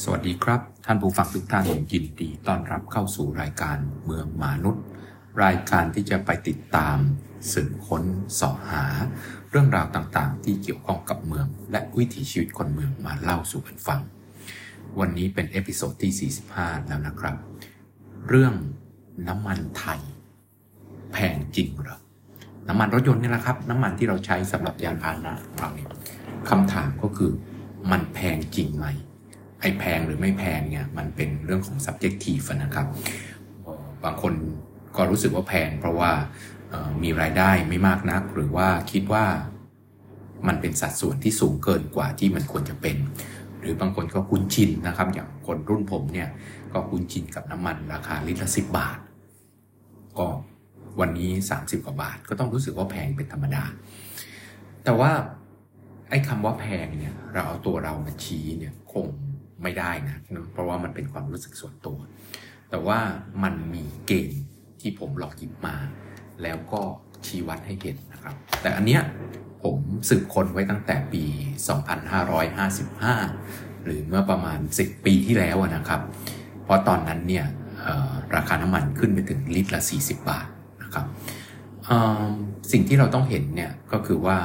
สวัสดีครับท่านผู้ฟังทุกท่านยินดีต้อนรับเข้าสู่รายการเมืองมนุษย์รายการที่จะไปติดตามสืบค้นเสาะหาเรื่องราวต่างๆที่เกี่ยวข้องกับเมืองและวิถีชีวิตคนเมืองมาเล่าสู่กันฟังวันนี้เป็นเอพิโซดที่45แล้วนะครับเรื่องน้ำมันไทยแพงจริงเหรอน้ำมันรถยนต์นี่แหละครับน้ำมันที่เราใช้สำหรับยานพาหนะเราเนี่ยคำถามก็คือมันแพงจริงไหมไอ้แพงหรือไม่แพงเนี่ยมันเป็นเรื่องของ subjective นะครับบางคนก็รู้สึกว่าแพงเพราะว่ามีรายได้ไม่มากนักหรือว่าคิดว่ามันเป็นสัดส่วนที่สูงเกินกว่าที่มันควรจะเป็นหรือบางคนก็คุ้นชินนะครับอย่างคนรุ่นผมเนี่ยก็คุ้นชินกับน้ำมันราคาลิตรละ10 บาทก็วันนี้30 กว่าบาทก็ต้องรู้สึกว่าแพงเป็นธรรมดาแต่ว่าไอ้คำว่าแพงเนี่ยเราเอาตัวเรามาชี้เนี่ยคงไม่ได้นะเพราะว่ามันเป็นความรู้สึกส่วนตัวแต่ว่ามันมีเกณฑ์ที่ผมหลอกหยิบมาแล้วก็ชี้วัดให้เห็นนะครับแต่อันเนี้ยผมสืบค้นไว้ตั้งแต่ปี2555หรือเมื่อประมาณ10 ปีที่แล้วนะครับเพราะตอนนั้นเนี่ยราคาน้ำมันขึ้นไปถึงลิตรละ40 บาทนะครับสิ่งที่เราต้องเห็นเนี่ยก็คือว่า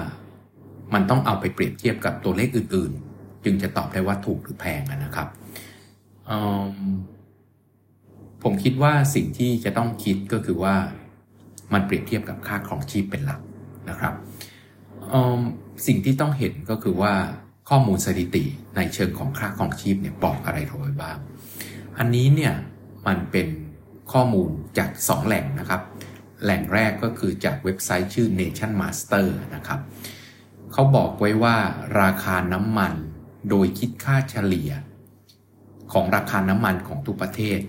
มันต้องเอาไปเปรียบเทียบกับตัวเลขอื่นๆจึงจะตอบได้ว่าถูกหรือแพงนะครับผมคิดว่าสิ่งที่จะต้องคิดก็คือว่ามันเปรียบเทียบกับค่าครองชีพเป็นหลักนะครับสิ่งที่ต้องเห็นก็คือว่าข้อมูลสถิติในเชิงของค่าครองชีพเนี่ยบอกอะไรเราบ้างอันนี้เนี่ยมันเป็นข้อมูลจาก2 แหล่งนะครับแหล่งแรกก็คือจากเว็บไซต์ชื่อ Nation Master นะครับเขาบอกไว้ว่าราคาน้ำมันโดยคิดค่าเฉลี่ยของราคาน้ำมันของทุกประเทศ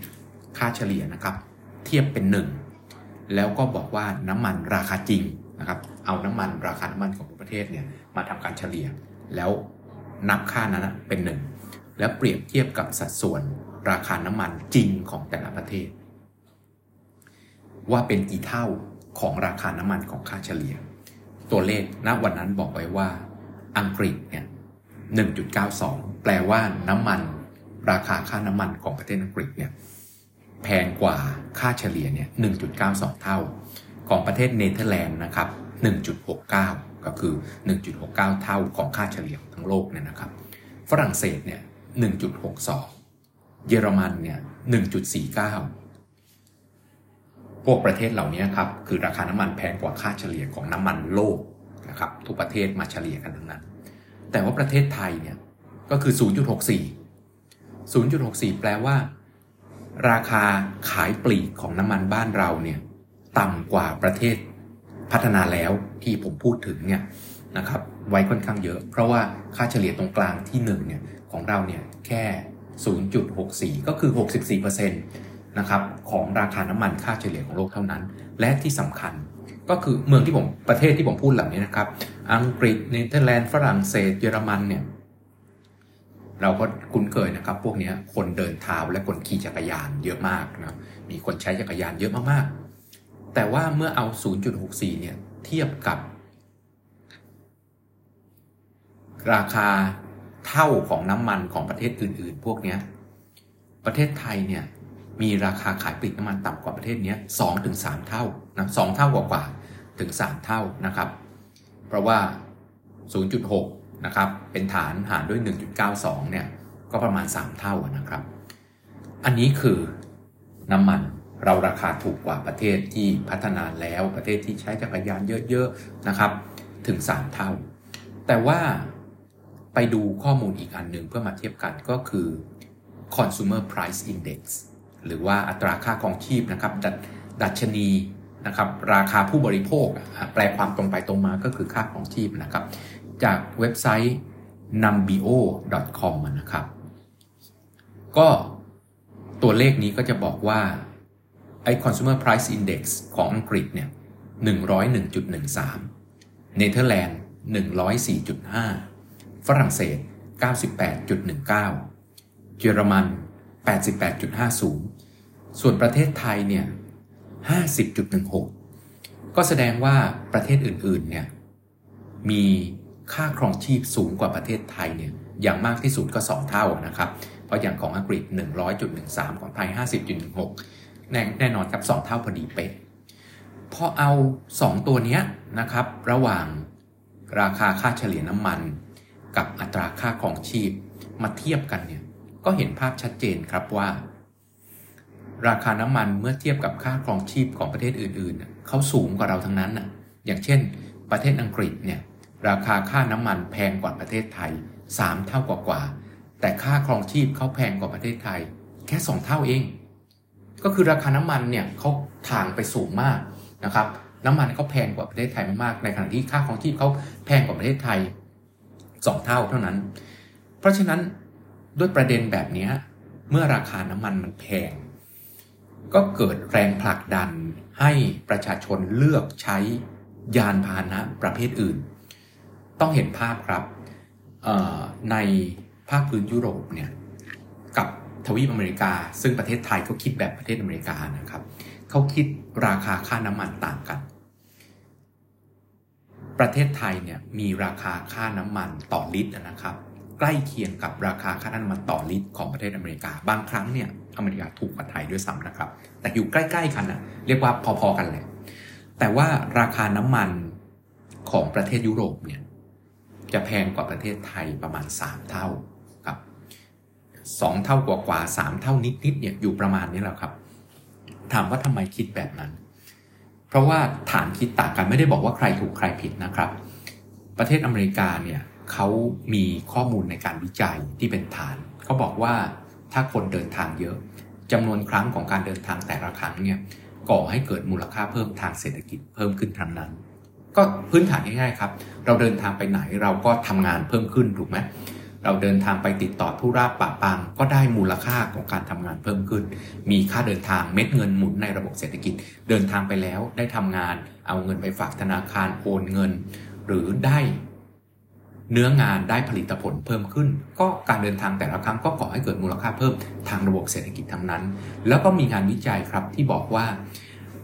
ค่าเฉลี่ยนะครับเทียบเป็น1แล้วก็บอกว่าน้ำมันราคาจริงนะครับเอาน้ำมันราคาน้ำมันของทุกประเทศเนี่ยมาทำการเฉลี่ยแล้วนับค่านั้นเป็น1แล้วเปรียบเทียบกับสัดส่วนราคาน้ำมันจริงของแต่ละประเทศว่าเป็นกี่เท่าของราคาน้ำมันของค่าเฉลี่ยตัวเลขณวันนั้นบอกไว้ว่าอังกฤษเนี่ย 1.92 แปลว่าน้ำมันราคาค่าน้ำมันของประเทศอังกฤษเนี่ยแพงกว่าค่าเฉลี่ยเนี่ย 1.92 เท่าของประเทศเนเธอร์แลนด์นะครับ 1.69 ก็คือ 1.69 เท่าของค่าเฉลี่ยทั้งโลกเนี่ยนะครับฝรั่งเศสเนี่ย 1.62 เยอรมันเนี่ย 1.49 พวกประเทศเหล่านี้ครับคือราคาน้ำมันแพงกว่าค่าเฉลี่ยของน้ำมันโลกนะครับทุกประเทศมาเฉลี่ยกันทั้งนั้นแต่ว่าประเทศไทยเนี่ยก็คือ 0.64 แปลว่าราคาขายปลีกของน้ำมันบ้านเราเนี่ยต่ำกว่าประเทศพัฒนาแล้วที่ผมพูดถึงเนี่ยนะครับไว้ค่อนข้างเยอะเพราะว่าค่าเฉลี่ยตรงกลางที่1เนี่ยของเราเนี่ยแค่ 0.64 ก็คือ 64% นะครับของราคาน้ำมันค่าเฉลี่ยของโลกเท่านั้นและที่สำคัญก็คือเมืองที่ผมประเทศที่ผมพูดเหล่านี้นะครับอังกฤษเนเธอร์แลนด์ฝรั่งเศสเยอรมันเนี่ยเราก็คุ้นเคยนะครับพวกนี้คนเดินเท้าและคนขี่จักรยานเยอะมากนะมีคนใช้จักรยานเยอะมากๆแต่ว่าเมื่อเอา 0.64 เนี่ยเทียบกับราคาเท่าของน้ำมันของประเทศอื่นๆพวกนี้ประเทศไทยเนี่ยมีราคาขายปลีกน้ำมันต่ำกว่าประเทศนี้ 2-3 เท่านะ 2 เท่ากว่าๆถึง 3 เท่านะครับเพราะว่า 0.6นะครับเป็นฐานหารด้วย 1.92 เนี่ยก็ประมาณ3 เท่านะครับอันนี้คือน้ำมันเราราคาถูกกว่าประเทศที่พัฒนาแล้วประเทศที่ใช้จักรยานเยอะๆนะครับถึง3 เท่าแต่ว่าไปดูข้อมูลอีกอันหนึ่งเพื่อมาเทียบกันก็คือ Consumer Price Index หรือว่าอัตราค่าครองชีพนะครับดัชนีนะครับราคาผู้บริโภคแปลความตรงไปตรงมาก็คือค่าครองชีพนะครับจากเว็บไซต์ numbeo.com นะครับก็ตัวเลขนี้ก็จะบอกว่าไอ้ Consumer Price Index ของอังกฤษเนี่ย 101.13 เนเธอร์แลนด์ 104.5 ฝรั่งเศส 98.19 เยอรมัน 88.50 ส่วนประเทศไทยเนี่ย 50.16 ก็แสดงว่าประเทศอื่นๆเนี่ยมีค่าครองชีพสูงกว่าประเทศไทยเนี่ยอย่างมากที่สุดก็2 เท่านะครับ เพราะอย่างของอังกฤษ 100.13 ของไทย 50.16 แน่นอนครับ2เท่าพอดีเป๊ะพอเอา2ตัวนี้นะครับระหว่างราคาค่าเฉลี่ยน้ำมันกับอัตราค่าครองชีพมาเทียบกันเนี่ยก็เห็นภาพชัดเจนครับว่าราคาน้ำมันเมื่อเทียบกับค่าครองชีพของประเทศอื่นๆเขาสูงกว่าเราทั้งนั้นน่ะอย่างเช่นประเทศอังกฤษเนี่ยราคาค่าน้ำมันแพงกว่าประเทศไทย3เท่ากว่าๆแต่ค่าครองชีพเขาแพงกว่าประเทศไทยแค่2เท่าเองก็คือราคาน้ำมันเนี่ยเขาถ่างไปสูงมากนะครับน้ำมันเขาแพงกว่าประเทศไทยมากๆในขณะที่ค่าครองชีพเขาแพงกว่าประเทศไทย2เท่าเท่านั้นเพราะฉะนั้นด้วยประเด็นแบบนี้เมื่อราคาน้ำมันมันแพงก็เกิดแรงผลักดันให้ประชาชนเลือกใช้ยานพาหนะประเภทอื่นต้องเห็นภาพครับในภาคพื้นยุโรปเนี่ยกับทวีปอเมริกาซึ่งประเทศไทยเขาคิดแบบประเทศอเมริกานะครับเขาคิดราคาค่าน้ำมันต่างกันประเทศไทยเนี่ยมีราคาค่าน้ำมันต่อลิตรนะครับใกล้เคียงกับราคาค่าน้ำมันต่อลิตรของประเทศอเมริกาบางครั้งเนี่ยอเมริกาถูกกว่าไทยด้วยซ้ำนะครับแต่อยู่ใกล้ๆกันนะเรียกว่าพอๆกันแหละแต่ว่าราคาน้ำมันของประเทศยุโรปเนี่ยจะแพงกว่าประเทศไทยประมาณ3เท่าครับ2เท่ากว่าๆ3เท่านิดๆเนี่ยอยู่ประมาณนี้แหละครับถามว่าทำไมคิดแบบนั้นเพราะว่าฐานคิดต่างกันไม่ได้บอกว่าใครถูกใครผิดนะครับประเทศอเมริกาเนี่ยเขามีข้อมูลในการวิจัยที่เป็นฐานเขาบอกว่าถ้าคนเดินทางเยอะจำนวนครั้งของการเดินทางแต่ละครั้งเนี่ยก่อให้เกิดมูลค่าเพิ่มทางเศรษฐกิจเพิ่มขึ้นทั้งนั้นก็พื้นฐานง่ายๆครับเราเดินทางไปไหนเราก็ทำงานเพิ่มขึ้นถูกไหมเราเดินทางไปติดต่อธุระปะปังก็ได้มูลค่าของการทำงานเพิ่มขึ้นมีค่าเดินทางเม็ดเงินหมุนในระบบเศรษฐกิจเดินทางไปแล้วได้ทำงานเอาเงินไปฝากธนาคารโอนเงินหรือได้เนื้องานได้ผลิตผลเพิ่มขึ้นก็การเดินทางแต่ละครั้งก็ก่อให้เกิดมูลค่าเพิ่มทางระบบเศรษฐกิจทั้งนั้นแล้วก็มีงานวิจัยครับที่บอกว่า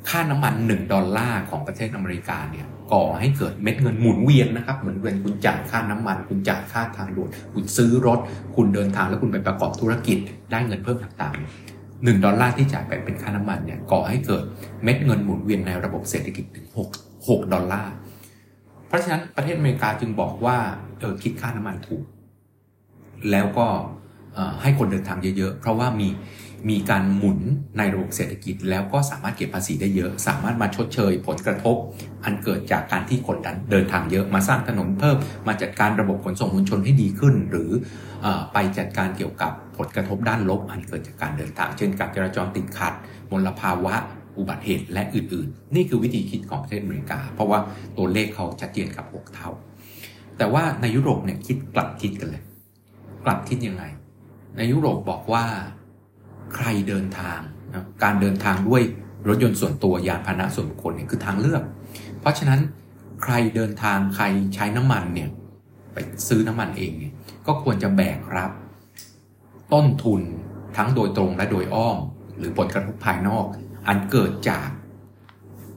ค่าน้ำมัน1ดอลลาร์ของประเทศอเมริกาเนี่ยก่อให้เกิดเม็ดเงินหมุนเวียนนะครับเหมือนเวลาคุณจ่ายค่าน้ำมันคุณจ่ายค่าทางด่วนคุณซื้อรถคุณเดินทางแล้วคุณไปประกอบธุรกิจได้เงินเพิ่มต่างๆ1ดอลลาร์ที่จ่ายไปเป็นค่าน้ำมันเนี่ยก่อให้เกิดเม็ดเงินหมุนเวียนในระบบเศรษฐกิจถึง6ดอลลาร์เพราะฉะนั้นประเทศอเมริกาจึงบอกว่าคิดค่าน้ำมันถูกแล้วก็ให้คนเดินทางเยอะๆเพราะว่ามีการหมุนในระบบเศรษฐกิจแล้วก็สามารถเก็บภาษีได้เยอะสามารถมาชดเชยผลกระทบอันเกิดจากการที่คนเดินทางเยอะมาสร้างถนนเพิ่มมาจัดการระบบขนส่งมวลชนให้ดีขึ้นหรือไปจัดการเกี่ยวกับผลกระทบด้านลบอันเกิดจากการเดินทางเช่นการจราจรติดขัดมลภาวะอุบัติเหตุและอื่นๆนี่คือวิธีคิดของประเทศอเมริกาเพราะว่าตัวเลขเขาชัดเจนกับ6เท่าแต่ว่าในยุโรปเนี่ยคิดกลับคิดกันเลยกลับคิดยังไงในยุโรปบอกว่าใครเดินทางนะการเดินทางด้วยรถยนต์ส่วนตัวยานพาหนะส่วนบุคคลเนี่ยคือทางเลือกเพราะฉะนั้นใครเดินทางใครใช้น้ำมันเนี่ยไปซื้อน้ำมันเองเนี่ยก็ควรจะแบกรับต้นทุนทั้งโดยตรงและโดยอ้อมหรือผลกระทบภายนอกอันเกิดจาก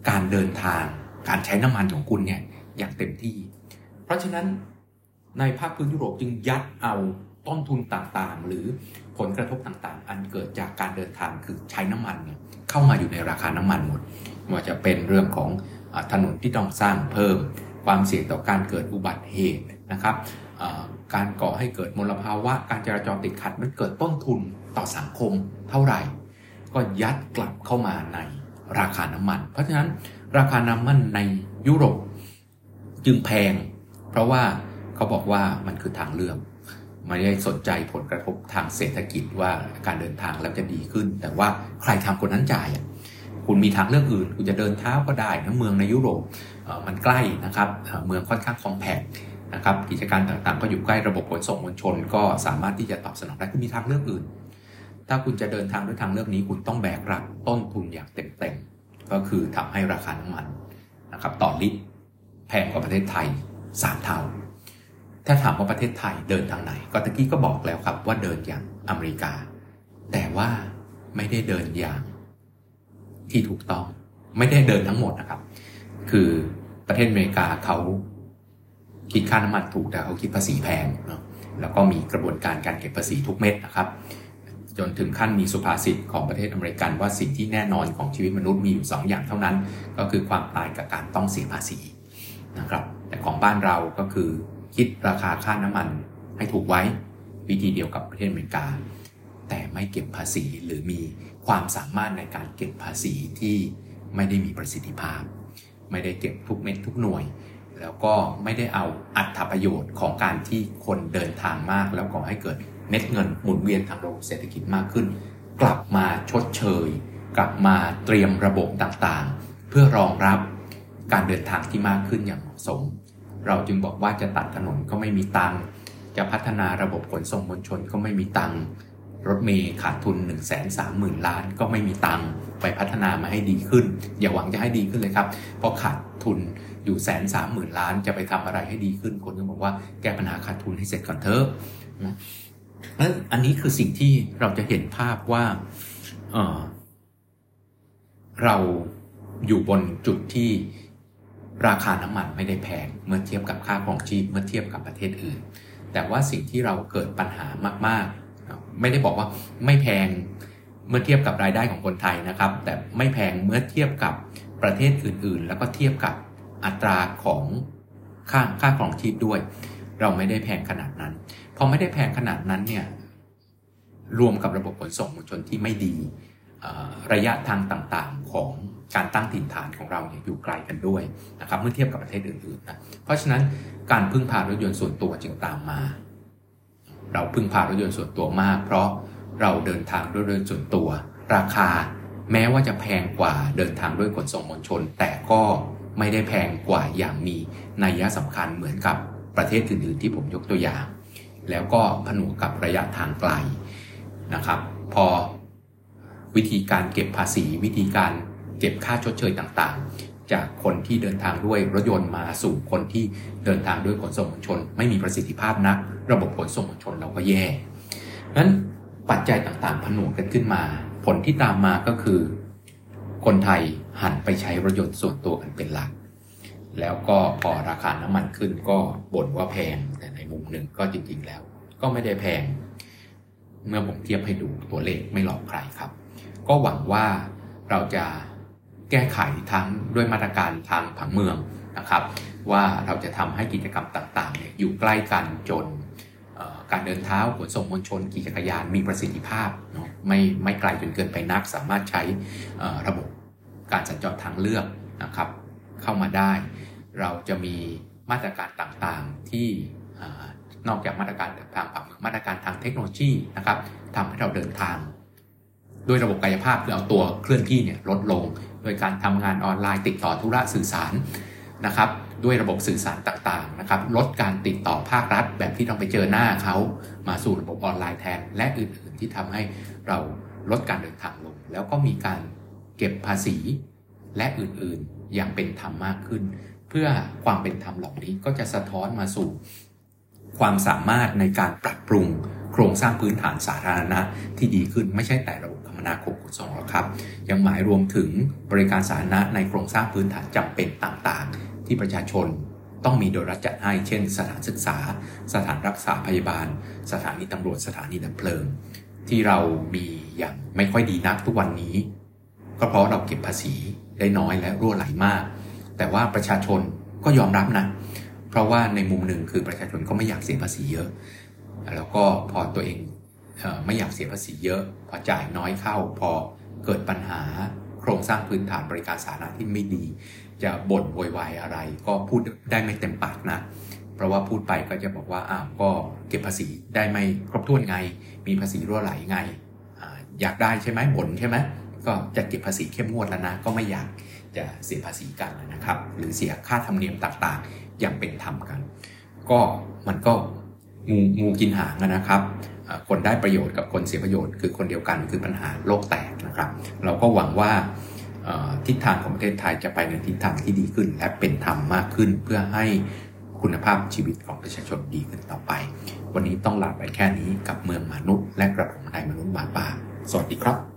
การเดินทางการใช้น้ำมันของคุณเนี่ยอย่างเต็มที่เพราะฉะนั้นในภาคพื้นยุโรปจึงยัดเอาต้นทุนต่างๆหรือผลกระทบต่างๆอันเกิดจากการเดินทางคือใช้น้ำมันเนี่ยเข้ามาอยู่ในราคาน้ำมันหมดไม่ว่าจะเป็นเรื่องของถนนที่ต้องสร้างเพิ่มความเสี่ยงต่อการเกิดอุบัติเหตุนะครับการก่อให้เกิดมลภาวะการจราจรติดขัดมันเกิดต้นทุนต่อสังคมเท่าไหร่ก็ยัดกลับเข้ามาในราคาน้ำมันเพราะฉะนั้นราคาน้ำมันในยุโรปจึงแพงเพราะว่าเขาบอกว่ามันคือทางเลือกไม่ได้สนใจผลกระทบทางเศรษฐกิจว่าการเดินทางแล้วจะดีขึ้นแต่ว่าใครทำคนนั้นจ่ายคุณมีทางเลือกอื่นคุณจะเดินเท้าก็ได้นะเมืองในยุโรปมันใกล้นะครับเมืองค่อนข้างคอมแพคนะครับกิจการต่างๆก็อยู่ใกล้ระบบขนส่งมวลชนก็สามารถที่จะตอบสนองได้คุณมีทางเลือกอื่นถ้าคุณจะเดินทางด้วยทางเลือกนี้คุณต้องแบกรับต้นทุนอย่างเต็มๆก็คือทำให้ราคาน้ำมันนะครับต่อลิตรแพงกว่าประเทศไทย3เท่าถ้าถามว่าประเทศไทยเดินทางไหนก็ตะกี้ก็บอกแล้วครับว่าเดินอย่างอเมริกาแต่ว่าไม่ได้เดินอย่างที่ถูกต้องไม่ได้เดินทั้งหมดนะครับคือประเทศอเมริกาเขาคิดค่าน้ำมันถูกแต่เขาคิดภาษีแพงเนาะ แล้วก็มีกระบวนการการเก็บภาษีทุกเม็ดนะครับจนถึงขั้นมีสุภาษิตของประเทศอเมริกันว่าสิ่งที่แน่นอนของชีวิตมนุษย์มีอยู่2อย่างเท่านั้นก็คือความตายกับการต้องเสียภาษีนะครับแต่ของบ้านเราก็คือคิดราคาค่าน้ำมันให้ถูกไว้วิธีเดียวกับประเทศอเมริกาแต่ไม่เก็บภาษีหรือมีความสามารถในการเก็บภาษีที่ไม่ได้มีประสิทธิภาพไม่ได้เก็บทุกเม็ดทุกหน่วยแล้วก็ไม่ได้เอาอรรถประโยชน์ของการที่คนเดินทางมากแล้วก่อให้เกิดเม็ดเงินหมุนเวียนทางระบบเศรษฐกิจมากขึ้นกลับมาชดเชยกลับมาเตรียมระบบต่างๆเพื่อรองรับการเดินทางที่มากขึ้นอย่างเหมาะสมเราจึงบอกว่าจะตัดถนนก็ไม่มีตังค์จะพัฒนาระบบขนส่งมวลชนก็ไม่มีตังค์รถเมล์ขาดทุน 130,000 ล้านก็ไม่มีตังค์ไปพัฒนามาให้ดีขึ้นอย่าหวังจะให้ดีขึ้นเลยครับเพราะขาดทุนอยู่ 130,000 ล้านจะไปทำอะไรให้ดีขึ้นคนก็บอกว่าแก้ปัญหาขาดทุนให้เสร็จก่อนเถอะนะอันนี้คือสิ่งที่เราจะเห็นภาพว่าเราอยู่บนจุดที่ราคาน้ำมันไม่ได้แพงเมื่อเทียบกับค่าครองชีพเมื่อเทียบกับประเทศอื่นแต่ว่าสิ่งที่เราเกิดปัญหามากๆไม่ได้บอกว่าไม่แพงเมื่อเทียบกับรายได้ของคนไทยนะครับแต่ไม่แพงเมื่อเทียบกับประเทศอื่นๆแล้วก็เทียบกับอัตราของค่าครองชีพด้วยเราไม่ได้แพงขนาดนั้นพอไม่ได้แพงขนาดนั้นเนี่ยรวมกับระบบขนส่งมวลชนที่ไม่ดีระยะทางต่างๆของการตั้งถิ่นฐานของเราเนี่ยอยู่ไกลกันด้วยนะครับเมื่อเทียบกับประเทศอื่นๆนะเพราะฉะนั้นการพึ่งพารถยนต์ส่วนตัวจึงตามมาเราพึ่งพารถยนต์ส่วนตัวมากเพราะเราเดินทางด้วยรถยนต์ส่วนตัวราคาแม้ว่าจะแพงกว่าเดินทางด้วยขนส่งมวลชนแต่ก็ไม่ได้แพงกว่าอย่างมีนัยสำคัญเหมือนกับประเทศอื่นๆที่ผมยกตัวอย่างแล้วก็ผนวกกับระยะทางไกลนะครับพอวิธีการเก็บภาษีวิธีการเก็บค่าชดเชยต่างๆจากคนที่เดินทางด้วยรถยนต์มาสู่คนที่เดินทางด้วยขนส่งมวลชนไม่มีประสิทธิภาพนักระบบขนส่งมวลชนเราก็แย่นั้นปัจจัยต่างๆผนวกกันขึ้นมาผลที่ตามมาก็คือคนไทยหันไปใช้รถยนต์ส่วนตัวกันเป็นหลักแล้วก็พอราคาน้ำมันขึ้นก็บ่นว่าแพงแต่ในมุมหนึ่งก็จริงๆแล้วก็ไม่ได้แพงเมื่อผมเทียบให้ดูตัวเลขไม่หลอกใครครับก็หวังว่าเราจะแก้ไขทั้งด้วยมาตรการทางผังเมืองนะครับว่าเราจะทำให้กิจกรรมต่างๆเนี่ยอยู่ใกล้กันจนการเดินเท้าขนส่งมวลชนขี่จักรยานมีประสิทธิภาพเนาะไม่ไกลจนเกินไปนักสามารถใช้ระบบการสัญจรทางเลือกนะครับเข้ามาได้เราจะมีมาตรการต่างๆที่นอกจากมาตรการทางผังเมืองมาตรการทางเทคโนโลยีนะครับทำให้เราเดินทางด้วยระบบกายภาพคือเอาตัวเคลื่อนที่เนี่ยลดลงโดยการทำงานออนไลน์ติดต่อธุระสื่อสารนะครับด้วยระบบสื่อสารต่างๆนะครับลดการติดต่อภาครัฐแบบที่ต้องไปเจอหน้าเขามาสู่ระบบออนไลน์แทนและอื่นๆที่ทำให้เราลดการเดินทางลงแล้วก็มีการเก็บภาษีและอื่นๆอย่างเป็นธรรมมากขึ้นเพื่อความเป็นธรรมเหล่านี้ก็จะสะท้อนมาสู่ความสามารถในการปรับปรุงโครงสร้างพื้นฐานสาธารณะที่ดีขึ้นไม่ใช่แต่ระบบคมนาคมขนส่งหรอกครับยังหมายรวมถึงบริการสาธารณะในโครงสร้างพื้นฐานจำเป็นต่างๆที่ประชาชนต้องมีโดยรัฐจัดให้เช่นสถานศึกษาสถานรักษาพยาบาลสถานีตำรวจสถานีดับเพลิงที่เรามีอย่างไม่ค่อยดีนักทุกวันนี้ก็เพราะเราเก็บภาษีได้น้อยและรั่วไหลมากแต่ว่าประชาชนก็ยอมรับนะเพราะว่าในมุมหนึ่งคือประชาชนก็ไม่อยากเสียภาษีเยอะแล้วก็พอตัวเองไม่อยากเสียภาษีเยอะพอจ่ายน้อยเข้าพอเกิดปัญหาโครงสร้างพื้นฐานบริการสาธารณะที่ไม่ดีจะบ่นโวยวายอะไรก็พูดได้ไม่เต็มปากนะเพราะว่าพูดไปก็จะบอกว่าอ้าวก็เก็บภาษีได้ไม่ครบถ้วนไงมีภาษีรั่วไหลไงอยากได้ใช่ไหมบ่นใช่ไหมก็จะเก็บภาษีเข้มงวดแล้วนะก็ไม่อยากจะเสียภาษีกันนะครับหรือเสียค่าธรรมเนียมต่างๆอย่างเป็นธรรมกันก็มันก็งูกินหางนะครับคนได้ประโยชน์กับคนเสียประโยชน์คือคนเดียวกันคือปัญหาโลกแตกนะครับเราก็หวังว่าทิศทางของประเทศไทยจะไปในทิศทางที่ดีขึ้นและเป็นธรรมมากขึ้นเพื่อให้คุณภาพชีวิตของประชาชนดีขึ้นต่อไปวันนี้ต้องลาไปแค่นี้กับเมืองมนุษย์และกระผมนายมนุษย์หมาป่าสวัสดีครับ